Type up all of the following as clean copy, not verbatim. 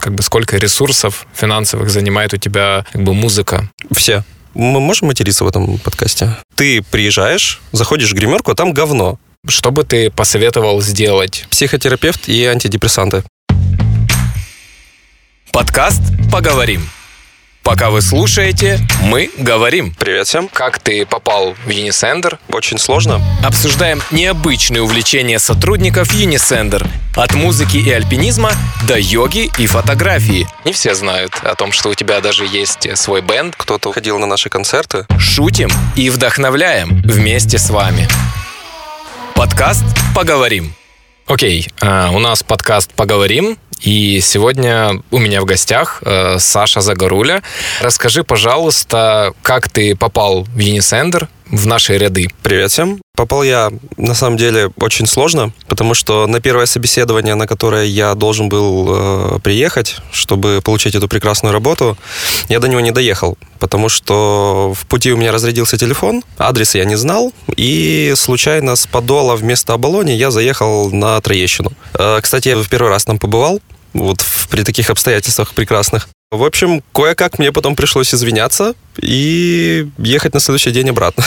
как бы сколько ресурсов финансовых занимает у тебя как бы музыка? Все. Мы можем материться в этом подкасте? Ты приезжаешь, заходишь в гримерку, а там говно. Что бы ты посоветовал сделать? Психотерапевт и антидепрессанты. Подкаст «Поговорим». Пока вы слушаете, мы говорим. Привет всем. Как ты попал в UniSender? Очень сложно. Обсуждаем необычные увлечения сотрудников UniSender. От музыки и альпинизма до йоги и фотографии. Не все знают о том, что у тебя даже есть свой бэнд. Кто-то ходил на наши концерты. Шутим и вдохновляем вместе с вами. Подкаст «Поговорим». Окей, у нас подкаст «Поговорим». И сегодня у меня в гостях Саша Загоруля. Расскажи, пожалуйста, как ты попал в UniSender, в наши ряды. Привет всем. Попал я, на самом деле, очень сложно, потому что на первое собеседование, на которое я должен был приехать, чтобы получить эту прекрасную работу, я до него не доехал, потому что в пути у меня разрядился телефон, адрес я не знал, и случайно с Подола вместо Оболони я заехал на Троещину. Кстати, я в первый раз там побывал, вот при таких обстоятельствах прекрасных. В общем, кое-как мне потом пришлось извиняться и ехать на следующий день обратно.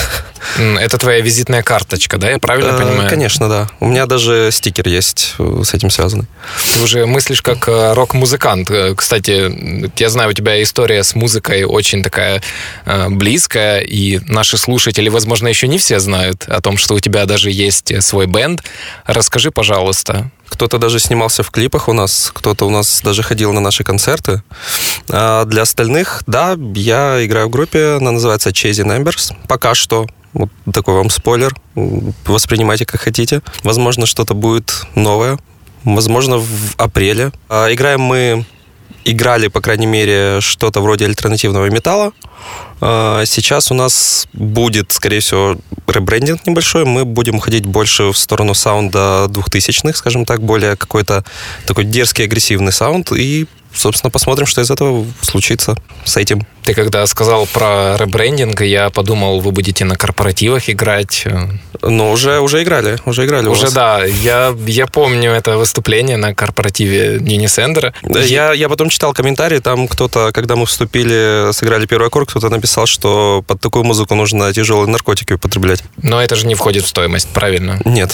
Это твоя визитная карточка, да? Я правильно понимаю? Конечно, да. У меня даже стикер есть с этим связанный. Ты уже мыслишь как рок-музыкант. Кстати, я знаю, у тебя история с музыкой очень такая близкая, и наши слушатели, возможно, еще не все знают о том, что у тебя даже есть свой бэнд. Расскажи, пожалуйста. Кто-то даже снимался в клипах у нас, кто-то у нас даже ходил на наши концерты. А для остальных, да, я играю в группе, она называется Chasing Embers. Пока что, вот такой вам спойлер, воспринимайте как хотите. Возможно, что-то будет новое, возможно, в апреле. Играли, по крайней мере, что-то вроде альтернативного металла. Сейчас у нас будет, скорее всего, ребрендинг небольшой. Мы будем уходить больше в сторону саунда 2000-х, скажем так, более какой-то такой дерзкий, агрессивный саунд. И, собственно, посмотрим, что из этого случится с этим. Ты когда сказал про ребрендинг, я подумал, вы будете на корпоративах играть. Ну, уже играли. Уже, да. Я помню это выступление на корпоративе UniSender. Я потом читал комментарии, там кто-то, когда мы вступили, сыграли первый аккорд, кто-то написал, что под такую музыку нужно тяжелые наркотики употреблять. Но это же не входит в стоимость, правильно? Нет.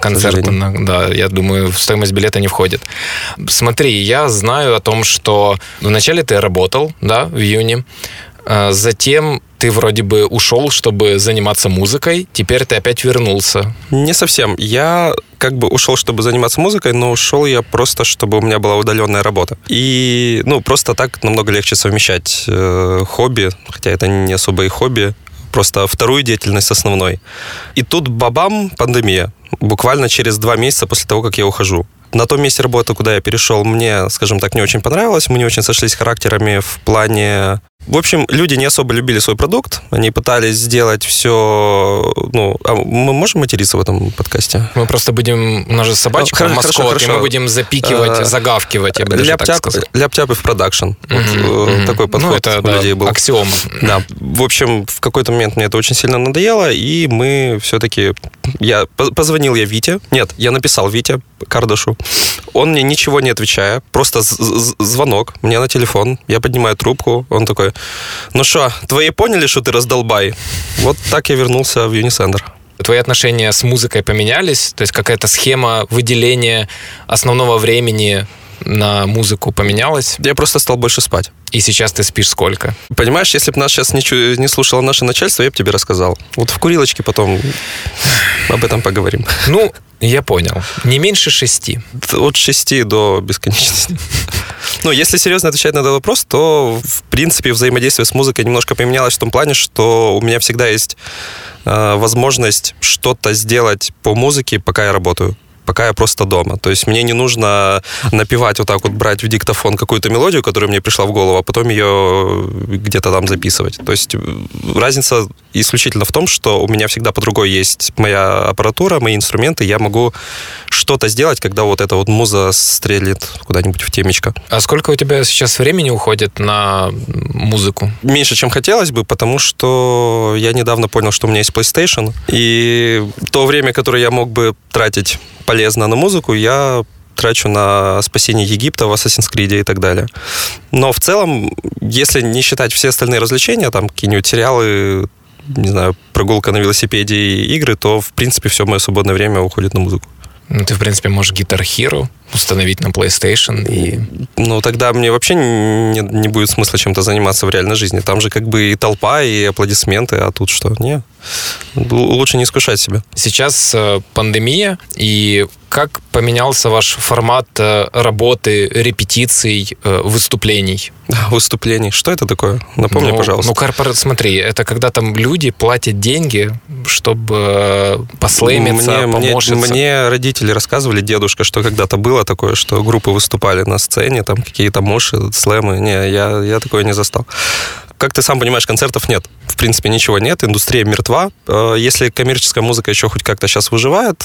Концерт, да, я думаю, в стоимость билета не входит. Смотри, я знаю о том, что вначале ты работал, да, в июне, затем ты вроде бы ушел, чтобы заниматься музыкой, теперь ты опять вернулся. Не совсем. Я как бы ушел, чтобы заниматься музыкой, но ушел я просто, чтобы у меня была удаленная работа. И, просто так намного легче совмещать хобби, хотя это не особо и хобби, просто вторую деятельность основной. И тут бабам, пандемия. Буквально через 2 месяца после того, как я ухожу. На том месте работы, куда я перешел, мне, скажем так, не очень понравилось. Мы не очень сошлись характерами в плане... В общем, люди не особо любили свой продукт. Они пытались сделать все... А мы можем материться в этом подкасте? Мы просто будем... У нас же собачка маскот, и мы будем запикивать, загавкивать, я бы даже так сказал. Ляп-тяп и в продакшн. Такой подход это, у людей был. Аксиома. Да. В общем, в какой-то момент мне это очень сильно надоело, и мы все-таки... Позвонил я Вите. Нет, я написал Вите Кардашу. Он мне ничего не отвечая, просто звонок мне на телефон. Я поднимаю трубку, он такой: ну что, твои поняли, что ты раздолбай? Вот так я вернулся в UniSender. Твои отношения с музыкой поменялись? То есть какая-то схема выделения основного времени на музыку поменялась? Я просто стал больше спать. И сейчас ты спишь сколько? Понимаешь, если бы нас сейчас не слушало наше начальство, я бы тебе рассказал. Вот в курилочке потом об этом поговорим. Я понял. Не меньше 6. От 6 до бесконечности. Если серьезно отвечать на этот вопрос, то, в принципе, взаимодействие с музыкой немножко поменялось в том плане, что у меня всегда есть возможность что-то сделать по музыке, пока я работаю. Пока я просто дома. То есть мне не нужно напевать, вот так вот брать в диктофон какую-то мелодию, которая мне пришла в голову, а потом ее где-то там записывать. То есть разница исключительно в том, что у меня всегда под рукой есть моя аппаратура, мои инструменты, я могу что-то сделать, когда вот эта вот муза стрелит куда-нибудь в темечко. А сколько у тебя сейчас времени уходит на музыку? Меньше, чем хотелось бы, потому что я недавно понял, что у меня есть PlayStation, и то время, которое я мог бы тратить полезно на музыку, я трачу на спасение Египта в Assassin's Creed и так далее. Но в целом, если не считать все остальные развлечения, там какие-нибудь сериалы, не знаю, прогулка на велосипеде и игры, то, в принципе, все мое свободное время уходит на музыку. Ну, ты, в принципе, можешь Guitar Hero установить на PlayStation и... Ну, тогда мне вообще не будет смысла чем-то заниматься в реальной жизни. Там же как бы и толпа, и аплодисменты, а тут что? Не. Лучше не искушать себя. Сейчас пандемия, и как поменялся ваш формат работы, репетиций, выступлений? Выступлений? Что это такое? Напомни, пожалуйста. Ну, корпорат, смотри, это когда там люди платят деньги, чтобы послэмиться, помощиться. Мне родители рассказывали, дедушка, что когда-то было такое, что группы выступали на сцене, там какие-то моши, слэмы. Не, я такое не застал. Как ты сам понимаешь, концертов нет. В принципе, ничего нет, индустрия мертва. Если коммерческая музыка еще хоть как-то сейчас выживает,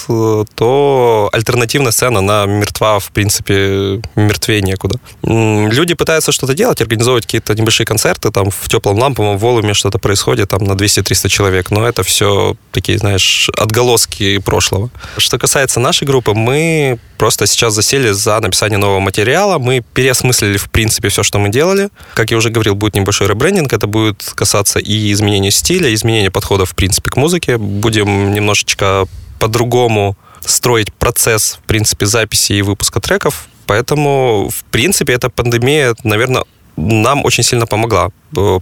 то альтернативная сцена, она мертва, в принципе, мертвее некуда. Люди пытаются что-то делать, организовывать какие-то небольшие концерты, там в Теплом Ламповом, в Волуме что-то происходит, там на 200-300 человек, но это все такие, знаешь, отголоски прошлого. Что касается нашей группы, мы просто сейчас засели за написание нового материала, мы переосмыслили, в принципе, все, что мы делали. Как я уже говорил, будет небольшой ребрендинг, это будет касаться и изменения стиля, изменения подхода, в принципе, к музыке. Будем немножечко по-другому строить процесс, в принципе, записи и выпуска треков. Поэтому, в принципе, эта пандемия, наверное, нам очень сильно помогла.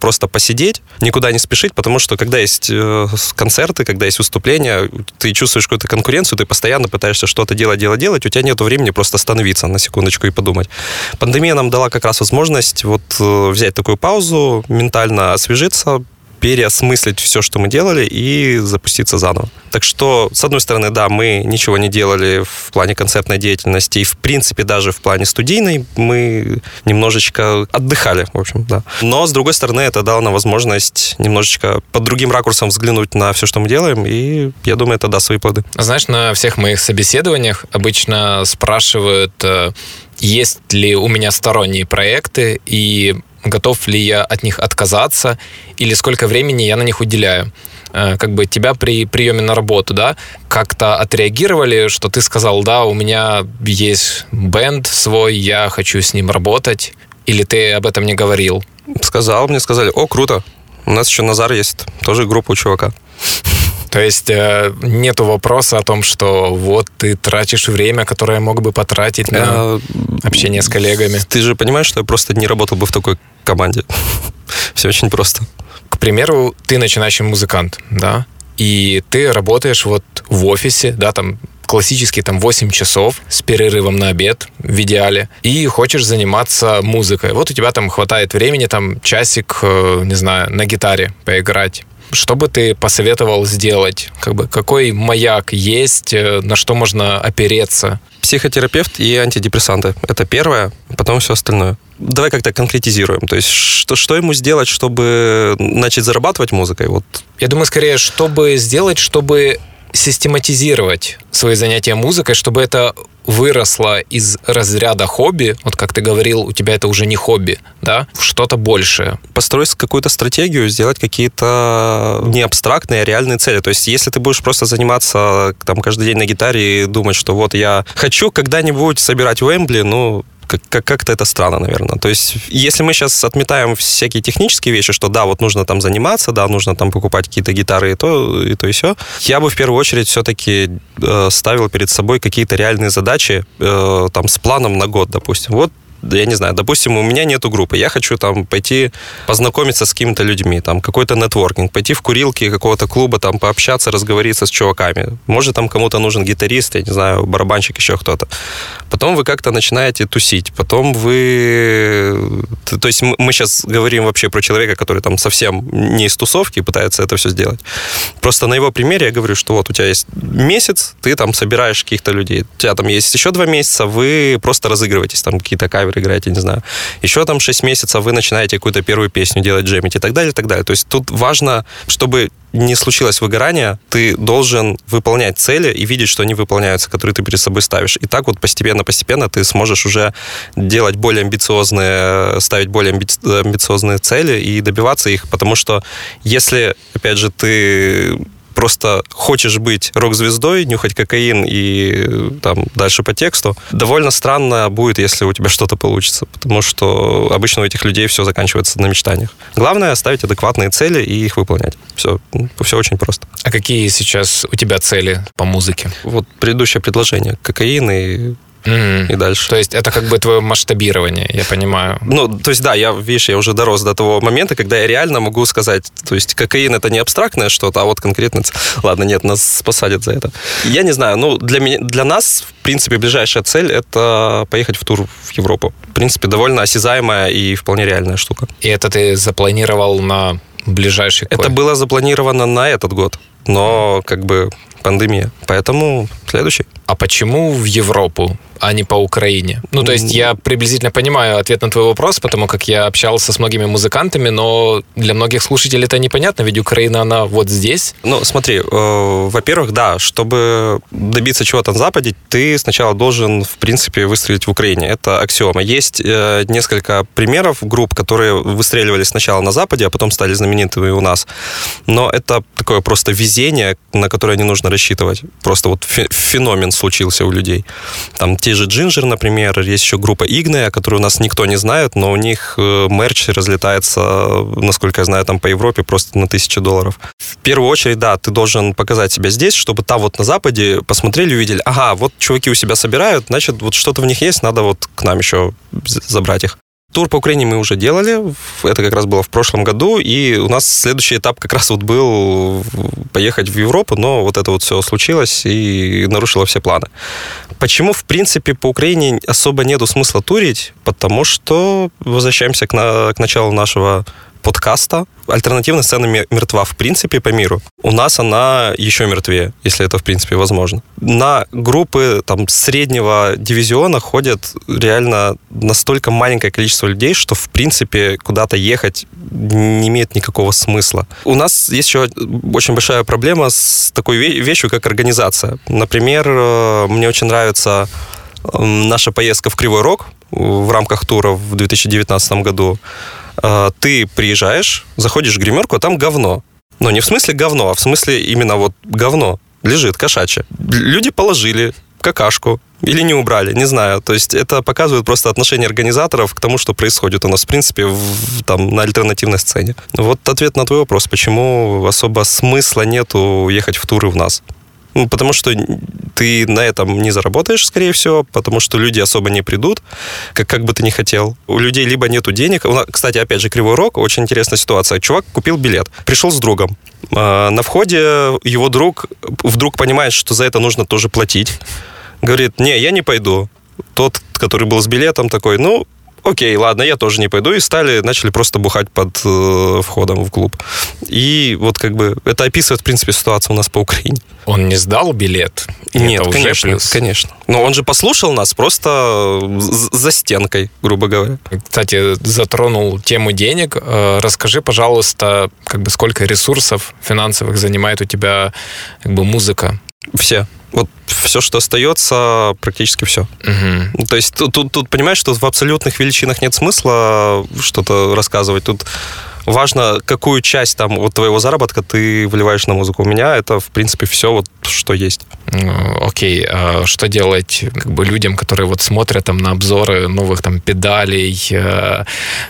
Просто посидеть, никуда не спешить, потому что когда есть концерты, когда есть выступления, ты чувствуешь какую-то конкуренцию, ты постоянно пытаешься что-то делать, у тебя нет времени просто остановиться на секундочку и подумать. Пандемия нам дала как раз возможность вот взять такую паузу, ментально освежиться, переосмыслить все, что мы делали, и запуститься заново. Так что, с одной стороны, да, мы ничего не делали в плане концертной деятельности, и, в принципе, даже в плане студийной мы немножечко отдыхали, в общем, да. Но, с другой стороны, это дало нам возможность немножечко под другим ракурсом взглянуть на все, что мы делаем, и, я думаю, это даст свои плоды. Знаешь, на всех моих собеседованиях обычно спрашивают, есть ли у меня сторонние проекты, и готов ли я от них отказаться, или сколько времени я на них уделяю. Как бы тебя при приеме на работу, да, как-то отреагировали, что ты сказал, да, у меня есть бэнд свой, я хочу с ним работать, или ты об этом не говорил? Сказал, мне сказали, о, круто, у нас еще Назар есть, тоже группа у чувака. То есть нету вопроса о том, что вот ты тратишь время, которое мог бы потратить на общение с коллегами. Ты же понимаешь, что я просто не работал бы в такой команде. Все очень просто. К примеру, ты начинающий музыкант, да, и ты работаешь вот в офисе, да, там классические там 8 часов с перерывом на обед в идеале, и хочешь заниматься музыкой. Вот у тебя там хватает времени, там часик, не знаю, на гитаре поиграть. Что бы ты посоветовал сделать? Как бы, какой маяк есть, на что можно опереться? Психотерапевт и антидепрессанты. Это первое, потом все остальное. Давай как-то конкретизируем. То есть что ему сделать, чтобы начать зарабатывать музыкой? Вот. Я думаю, скорее, чтобы сделать, чтобы систематизировать свои занятия музыкой, чтобы это выросло из разряда хобби, вот как ты говорил, у тебя это уже не хобби, да, что-то большее. Построить какую-то стратегию, сделать какие-то не абстрактные, а реальные цели. То есть, если ты будешь просто заниматься там каждый день на гитаре и думать, что вот я хочу когда-нибудь собирать Уэмбли, ну... Как-то это странно, наверное. То есть, если мы сейчас отметаем всякие технические вещи, что да, вот нужно там заниматься, да, нужно там покупать какие-то гитары и сё, я бы в первую очередь все-таки ставил перед собой какие-то реальные задачи там с планом на год, допустим. Вот, я не знаю, допустим, у меня нету группы, я хочу там пойти познакомиться с какими-то людьми, там какой-то нетворкинг, пойти в курилки какого-то клуба, там пообщаться, разговориться с чуваками. Может, там кому-то нужен гитарист, я не знаю, барабанщик, еще кто-то. Потом вы как-то начинаете тусить, потом вы... То есть мы сейчас говорим вообще про человека, который там совсем не из тусовки и пытается это все сделать. Просто на его примере я говорю, что вот у тебя есть месяц, ты там собираешь каких-то людей, у тебя там есть еще 2 месяца, вы просто разыгрываетесь, там какие-то каверы играете, не знаю. Еще там 6 месяцев вы начинаете какую-то первую песню делать, джемить и так далее, и так далее. То есть тут важно, чтобы не случилось выгорание, ты должен выполнять цели и видеть, что они выполняются, которые ты перед собой ставишь. И так вот постепенно-постепенно ты сможешь уже делать более амбициозные, ставить более амбициозные цели и добиваться их, потому что если, опять же, ты просто хочешь быть рок-звездой, нюхать кокаин и там дальше по тексту, довольно странно будет, если у тебя что-то получится, потому что обычно у этих людей все заканчивается на мечтаниях. Главное — ставить адекватные цели и их выполнять. Все очень просто. А какие сейчас у тебя цели по музыке? Вот предыдущее предложение. Кокаин и дальше. То есть это как бы твое масштабирование, я понимаю. Ну, то есть да, я уже дорос до того момента, когда я реально могу сказать, то есть кокаин — это не абстрактное что-то, а вот конкретно... Ладно, нет, нас посадят за это. Я не знаю, ну, для нас, в принципе, ближайшая цель — это поехать в тур в Европу. В принципе, довольно осязаемая и вполне реальная штука. И это ты запланировал на ближайший... Это было запланировано на этот год, но как бы... пандемия. Поэтому следующий. А почему в Европу, а не по Украине? Ну, то есть я приблизительно понимаю ответ на твой вопрос, потому как я общался с многими музыкантами, но для многих слушателей это непонятно, ведь Украина, она вот здесь. Ну, смотри, во-первых, да, чтобы добиться чего-то на Западе, ты сначала должен, в принципе, выстрелить в Украине. Это аксиома. Есть несколько примеров групп, которые выстреливали сначала на Западе, а потом стали знаменитыми у нас. Но это такое просто везение, на которое не нужно рассчитывать. Просто вот феномен случился у людей. Там те же Джинджер, например, есть еще группа Ignea, которую у нас никто не знает, но у них мерч разлетается, насколько я знаю, там по Европе просто на $1000. В первую очередь, да, ты должен показать себя здесь, чтобы там вот на Западе посмотрели, увидели, ага, вот чуваки у себя собирают, значит, вот что-то в них есть, надо вот к нам еще забрать их. Тур по Украине мы уже делали, это как раз было в прошлом году, и у нас следующий этап как раз вот был поехать в Европу, но вот это вот все случилось и нарушило все планы. Почему, в принципе, по Украине особо нету смысла турить? Потому что возвращаемся к началу нашего подкаста. Альтернативная сцена мертва, в принципе, по миру. У нас она еще мертвее, если это, в принципе, возможно. На группы там среднего дивизиона ходят реально настолько маленькое количество людей, что, в принципе, куда-то ехать не имеет никакого смысла. У нас есть еще очень большая проблема с такой вещью, как организация. Например, мне очень нравится наша поездка в Кривой Рог в рамках тура в 2019 году. Ты приезжаешь, заходишь в гримерку, а там говно. Но не в смысле говно, а в смысле именно вот говно. Лежит кошачье. Люди положили какашку или не убрали, не знаю. То есть это показывает просто отношение организаторов к тому, что происходит у нас, в принципе, там, на альтернативной сцене. Вот ответ на твой вопрос, почему особо смысла нету ехать в туры в нас. Ну, потому что ты на этом не заработаешь, скорее всего, потому что люди особо не придут, как бы ты ни хотел. У людей либо нету денег. Кстати, опять же, Кривой Рог, очень интересная ситуация. Чувак купил билет, пришел с другом. На входе его друг вдруг понимает, что за это нужно тоже платить. Говорит, не, я не пойду. Тот, который был с билетом, такой, ну... окей, ладно, я тоже не пойду, и начали просто бухать под входом в клуб. И вот как бы это описывает, в принципе, ситуацию у нас по Украине. Он не сдал билет? Нет, это конечно, уже плюс. Конечно. Но он же послушал нас просто за стенкой, грубо говоря. Кстати, затронул тему денег. Расскажи, пожалуйста, как бы сколько ресурсов финансовых занимает у тебя как бы музыка? Все. Вот все, что остается, практически все. Угу. То есть тут понимаешь, что в абсолютных величинах нет смысла что-то рассказывать. Тут важно, какую часть там вот твоего заработка ты вливаешь на музыку. У меня это, в принципе, все, вот, что есть. Окей. А что делать как бы людям, которые вот смотрят там на обзоры новых там педалей,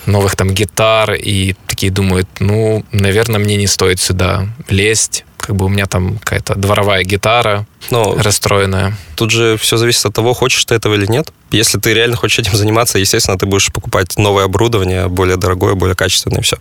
новых там гитар и такие думают, ну, наверное, мне не стоит сюда лезть. Как бы у меня там какая-то дворовая гитара, но расстроенная. Тут же все зависит от того, хочешь ты этого или нет. Если ты реально хочешь этим заниматься, естественно, ты будешь покупать новое оборудование, более дорогое, более качественное, и все.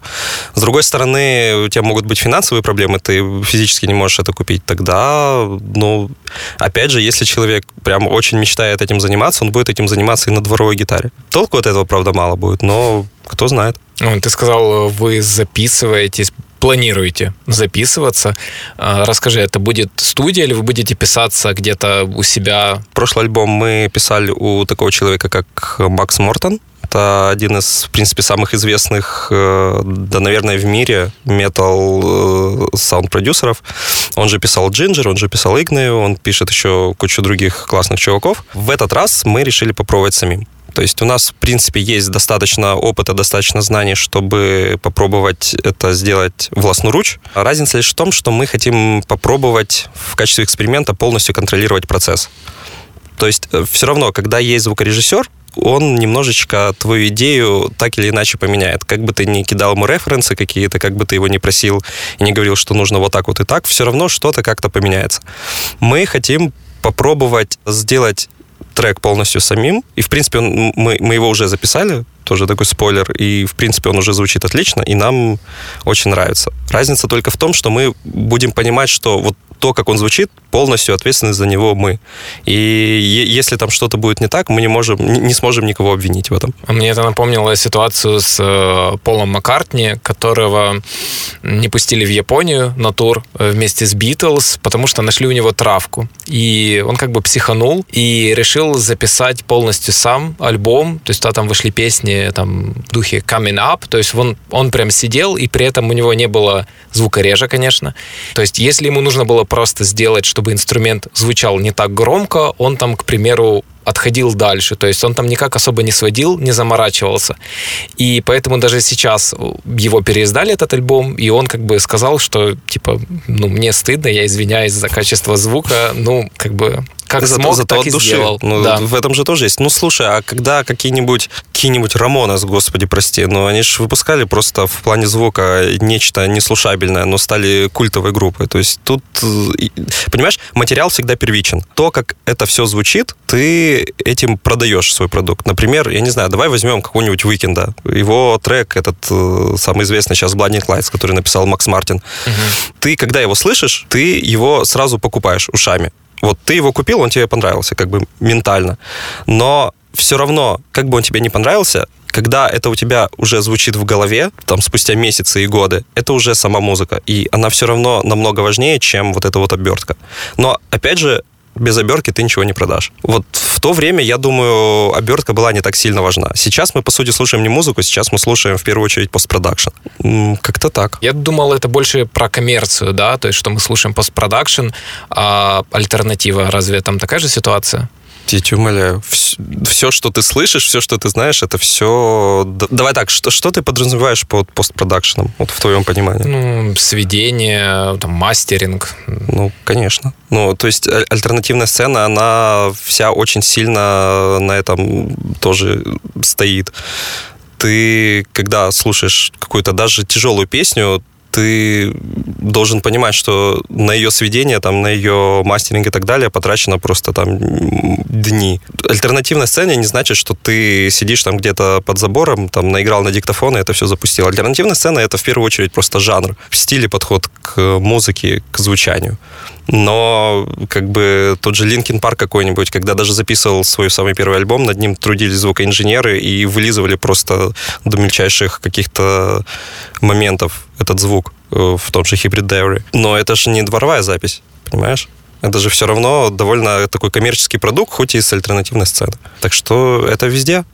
С другой стороны, у тебя могут быть финансовые проблемы, ты физически не можешь это купить. Тогда, ну, опять же, если человек прям очень мечтает этим заниматься, он будет этим заниматься и на дворовой гитаре. Толку от этого, правда, мало будет, но кто знает. Ты сказал, вы записываетесь, планируете записываться. Расскажи, это будет студия или вы будете писаться где-то у себя? Прошлый альбом мы писали у такого человека, как Макс Мортон. Это один из, в принципе, самых известных, да, наверное, в мире метал-саунд-продюсеров. Он же писал Джинджер, он же писал Игнею, он пишет еще кучу других классных чуваков. В этот раз мы решили попробовать самим. То есть у нас, в принципе, есть достаточно опыта, достаточно знаний, чтобы попробовать это сделать властноруч. Разница лишь в том, что мы хотим попробовать в качестве эксперимента полностью контролировать процесс. То есть все равно, когда есть звукорежиссер, он немножечко твою идею так или иначе поменяет. Как бы ты ни кидал ему референсы какие-то, как бы ты его ни просил и не говорил, что нужно вот так вот и так, все равно что-то как-то поменяется. Мы хотим попробовать сделать трек полностью самим. И, в принципе, мы его уже записали, тоже такой спойлер, и, в принципе, он уже звучит отлично, и нам очень нравится. Разница только в том, что мы будем понимать, что вот то, как он звучит, полностью ответственны за него мы. И если там что-то будет не так, мы не сможем никого обвинить в этом. Мне это напомнило ситуацию с Полом Маккартни, которого не пустили в Японию на тур вместе с Битлз, потому что нашли у него травку. И он как бы психанул и решил записать полностью сам альбом. То есть там вышли песни там, в духе Coming Up. То есть он прям сидел, и при этом у него не было звукорежа, конечно. То есть если ему нужно было просто сделать, чтобы инструмент звучал не так громко, он там, к примеру, отходил дальше, то есть он там никак особо не сводил, не заморачивался. И поэтому даже сейчас его переиздали, этот альбом, и он как бы сказал, что, типа, ну, мне стыдно, я извиняюсь за качество звука, ну, как бы, как смог, так и сделал. Ну, да. В этом же тоже есть. Ну, слушай, а когда какие-нибудь Рамонес, господи, прости, ну, они же выпускали просто в плане звука нечто неслушабельное, но стали культовой группой. То есть тут, понимаешь, материал всегда первичен. То, как это все звучит, ты этим продаешь свой продукт. Например, я не знаю, давай возьмем какого-нибудь Weeknd. Его трек, этот самый известный сейчас Blinding Lights, который написал Макс Мартин. Ты, когда его слышишь, ты его сразу покупаешь ушами. Вот ты его купил, он тебе понравился, как бы ментально. Но все равно, как бы он тебе не понравился, когда это у тебя уже звучит в голове, там, спустя месяцы и годы, это уже сама музыка. И она все равно намного важнее, чем вот эта вот обертка. Но, опять же, без обертки ты ничего не продашь. Вот в то время, я думаю, обертка была не так сильно важна. Сейчас мы, по сути, слушаем не музыку, сейчас мы слушаем, в первую очередь, постпродакшн. Как-то так. Я думал, это больше про коммерцию, да? То есть, что мы слушаем постпродакшн, а альтернатива, разве там такая же ситуация? Я тебя умоляю, все, что ты слышишь, все, что ты знаешь, это все... Давай так, что ты подразумеваешь под постпродакшеном, вот в твоем понимании? Ну, сведение, там, мастеринг. Ну, конечно. Ну, то есть альтернативная сцена, она вся очень сильно на этом тоже стоит. Ты, когда слушаешь какую-то даже тяжелую песню, ты должен понимать, что на ее сведение, там, на ее мастеринг и так далее потрачено просто там дни. Альтернативная сцена не значит, что ты сидишь там где-то под забором, там, наиграл на диктофон и это все запустил. Альтернативная сцена — это в первую очередь просто жанр, стиль и подход к музыке, к звучанию. Но как бы тот же Линкин Парк какой-нибудь, когда даже записывал свой самый первый альбом, над ним трудились звукоинженеры и вылизывали просто до мельчайших каких-то моментов этот звук в том же Hybrid Diary. Но это же не дворовая запись, понимаешь? Это же все равно довольно такой коммерческий продукт, хоть и с альтернативной сцены. Так что это везде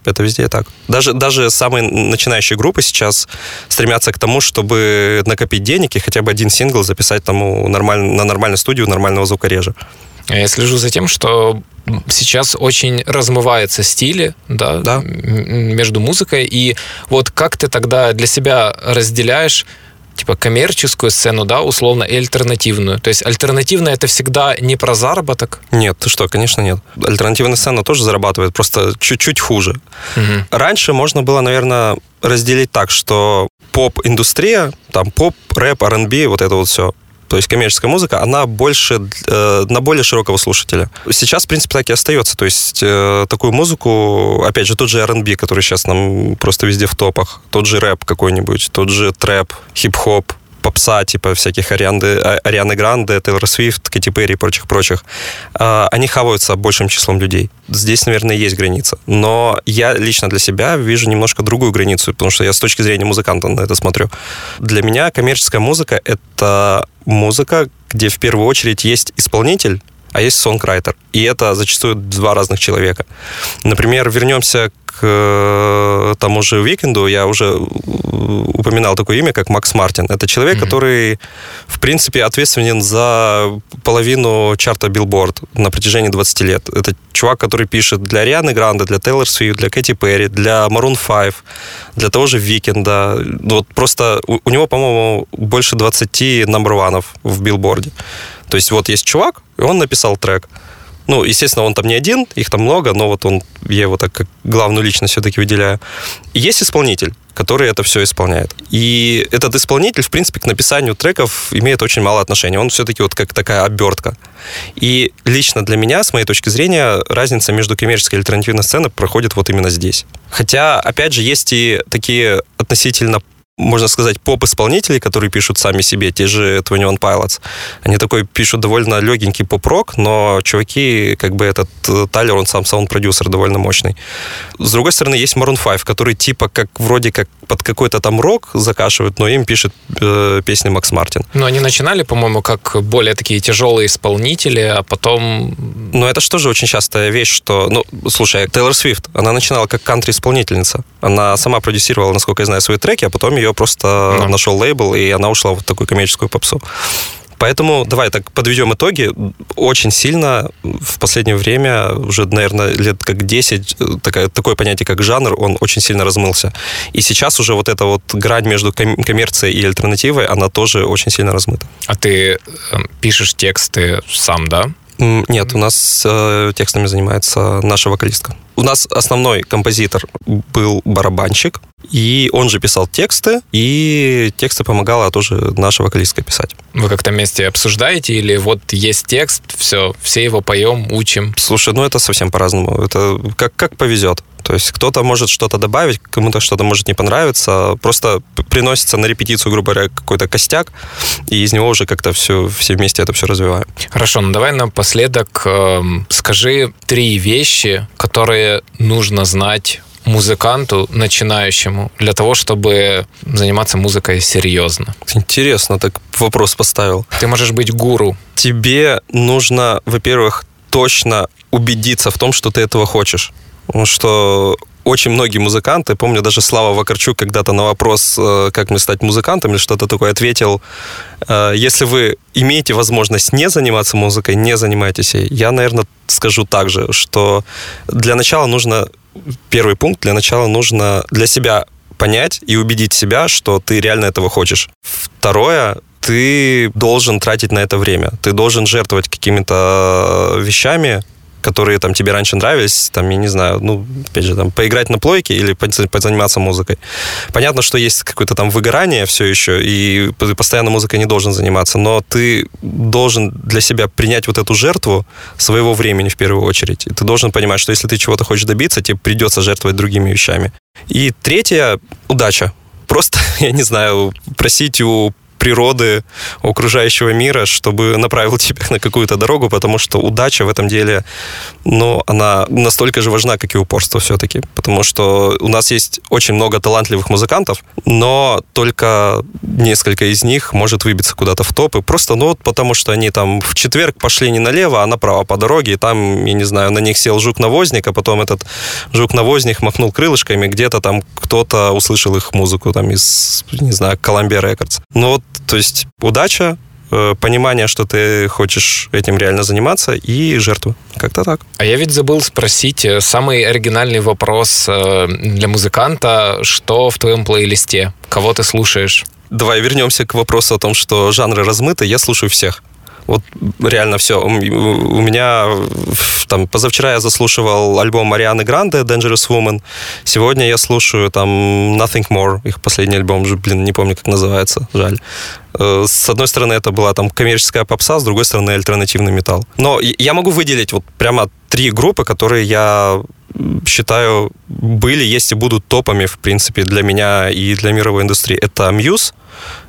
так. Даже самые начинающие группы сейчас стремятся к тому, чтобы накопить денег и хотя бы один сингл записать тому на нормальную студию нормального звукорежа. Я слежу за тем, что сейчас очень размываются стили, да, да, между музыкой. И вот как ты тогда для себя разделяешь типа коммерческую сцену, да, условно, и альтернативную. То есть альтернативная — это всегда не про заработок? Нет, ты что, конечно, нет. Альтернативная сцена тоже зарабатывает, просто чуть-чуть хуже. Угу. Раньше можно было, наверное, разделить так, что поп-индустрия, там поп, рэп, R&B, вот это вот все, то есть коммерческая музыка, она больше на более широкого слушателя. Сейчас, в принципе, так и остается. То есть такую музыку, опять же, тот же R&B, который сейчас нам просто везде в топах, тот же рэп какой-нибудь, тот же трэп, хип-хоп, попса, типа всяких Арианы Гранде, Тейлор Свифт, Кэти Перри и прочих-прочих, они хаваются большим числом людей. Здесь, наверное, есть граница. Но я лично для себя вижу немножко другую границу, потому что я с точки зрения музыканта на это смотрю. Для меня коммерческая музыка — это музыка, где в первую очередь есть исполнитель, а есть сонграйтер. И это зачастую два разных человека. Например, вернемся к тому же Weeknd. Я уже упоминал такое имя, как Макс Мартин. Это человек, который, в принципе, ответственен за половину чарта Billboard на протяжении 20 лет. Это чувак, который пишет для Арианы Гранде, для Тейлор Свифт, для Кэти Перри, для Maroon 5, для того же Weeknd. Вот просто у него, по-моему, больше 20 номер-ванов в Billboard. То есть вот есть чувак, и он написал трек. Ну, естественно, он там не один, их там много, но вот он, я его так как главную личность все-таки выделяю. И есть исполнитель, который это все исполняет. И этот исполнитель, в принципе, к написанию треков имеет очень мало отношения. Он все-таки вот как такая обертка. И лично для меня, с моей точки зрения, разница между коммерческой и альтернативной сценой проходит вот именно здесь. Хотя, опять же, есть и такие относительно, можно сказать, поп-исполнители, которые пишут сами себе, те же 21 Pilots. Они такой пишут довольно легенький поп-рок, но чуваки, как бы этот Тайлер, он сам саунд-продюсер довольно мощный. С другой стороны, есть Maroon 5, который типа как вроде как под какой-то там рок закашивают, но им пишет песни Макс Мартин. Но они начинали, по-моему, как более такие тяжелые исполнители, а потом... Ну, это же тоже очень частая вещь, что... Ну, слушай, Тейлор Свифт, она начинала как кантри-исполнительница. Она сама продюсировала, насколько я знаю, свои треки, а потом ее просто нашел лейбл, и она ушла в такую коммерческую попсу. Поэтому давай так подведем итоги. Очень сильно в последнее время, уже, наверное, лет как 10, такое понятие, как жанр, он очень сильно размылся. И сейчас уже вот эта вот грань между коммерцией и альтернативой, она тоже очень сильно размыта. А ты пишешь тексты сам, да? Нет, у нас текстами занимается наша вокалистка. У нас основной композитор был барабанщик, и он же писал тексты, и тексты помогала тоже наша вокалистка писать. Вы как-то вместе обсуждаете, или вот есть текст, все его поем, учим? Слушай, ну это совсем по-разному, это как повезет. То есть кто-то может что-то добавить, кому-то что-то может не понравиться, просто приносится на репетицию, грубо говоря, какой-то костяк, и из него уже как-то все вместе это все развиваем. Хорошо, ну давай напоследок скажи три вещи, которые нужно знать музыканту, начинающему, для того, чтобы заниматься музыкой серьезно. Интересно, так вопрос поставил. Ты можешь быть гуру. Тебе нужно, во-первых, точно убедиться в том, что ты этого хочешь. Потому что очень многие музыканты, помню, даже Слава Вакарчук когда-то на вопрос, как мне стать музыкантом, или что-то такое, ответил: если вы имеете возможность не заниматься музыкой, не занимайтесь ей. Я, наверное, скажу так же, что для начала нужно, первый пункт, для начала нужно для себя понять и убедить себя, что ты реально этого хочешь. Второе, ты должен тратить на это время, ты должен жертвовать какими-то вещами, которые там тебе раньше нравились, там, я не знаю, ну, опять же, там, поиграть на плойке или позаниматься музыкой. Понятно, что есть какое-то там выгорание все еще, и ты постоянно музыкой не должен заниматься, но ты должен для себя принять вот эту жертву своего времени в первую очередь. И ты должен понимать, что если ты чего-то хочешь добиться, тебе придется жертвовать другими вещами. И третье — удача. Просто, я не знаю, просить у природы, окружающего мира, чтобы направил тебя на какую-то дорогу, потому что удача в этом деле, ну, она настолько же важна, как и упорство все-таки, потому что у нас есть очень много талантливых музыкантов, но только несколько из них может выбиться куда-то в топы, просто, ну, потому что они там в четверг пошли не налево, а направо по дороге, и там, я не знаю, на них сел жук-навозник, а потом этот жук-навозник махнул крылышками, где-то там кто-то услышал их музыку, там, из, не знаю, Columbia Records. Но вот, то есть удача, понимание, что ты хочешь этим реально заниматься, и жертву. Как-то так. А я ведь забыл спросить самый оригинальный вопрос для музыканта. Что в твоем плейлисте? Кого ты слушаешь? Давай вернемся к вопросу о том, что жанры размыты. Я слушаю всех. Вот реально все. У меня там позавчера я заслушивал альбом Арианы Гранде Dangerous Woman. Сегодня я слушаю там Nothing More, их последний альбом, блин, не помню, как называется, жаль. С одной стороны, это была там коммерческая попса, с другой стороны, альтернативный металл. Но я могу выделить вот прямо три группы, которые я считаю были, есть и будут топами, в принципе, для меня и для мировой индустрии. Это Muse,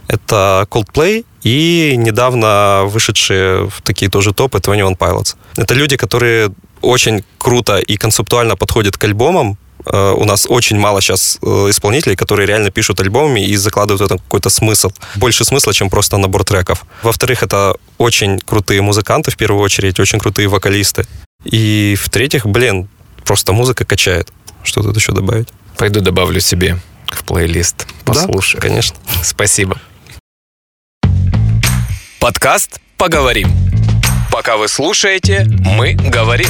это Coldplay и недавно вышедшие в такие тоже топы 21 Pilots. Это люди, которые очень круто и концептуально подходят к альбомам, у нас очень мало сейчас исполнителей, которые реально пишут альбомами и закладывают в этом какой-то смысл. Больше смысла, чем просто набор треков. Во-вторых, это очень крутые музыканты, в первую очередь, очень крутые вокалисты. И в-третьих, просто музыка качает. Что тут еще добавить? Пойду добавлю себе в плейлист. Послушаю. Да, конечно. Спасибо. Подкаст «Поговорим». Пока вы слушаете, мы говорим.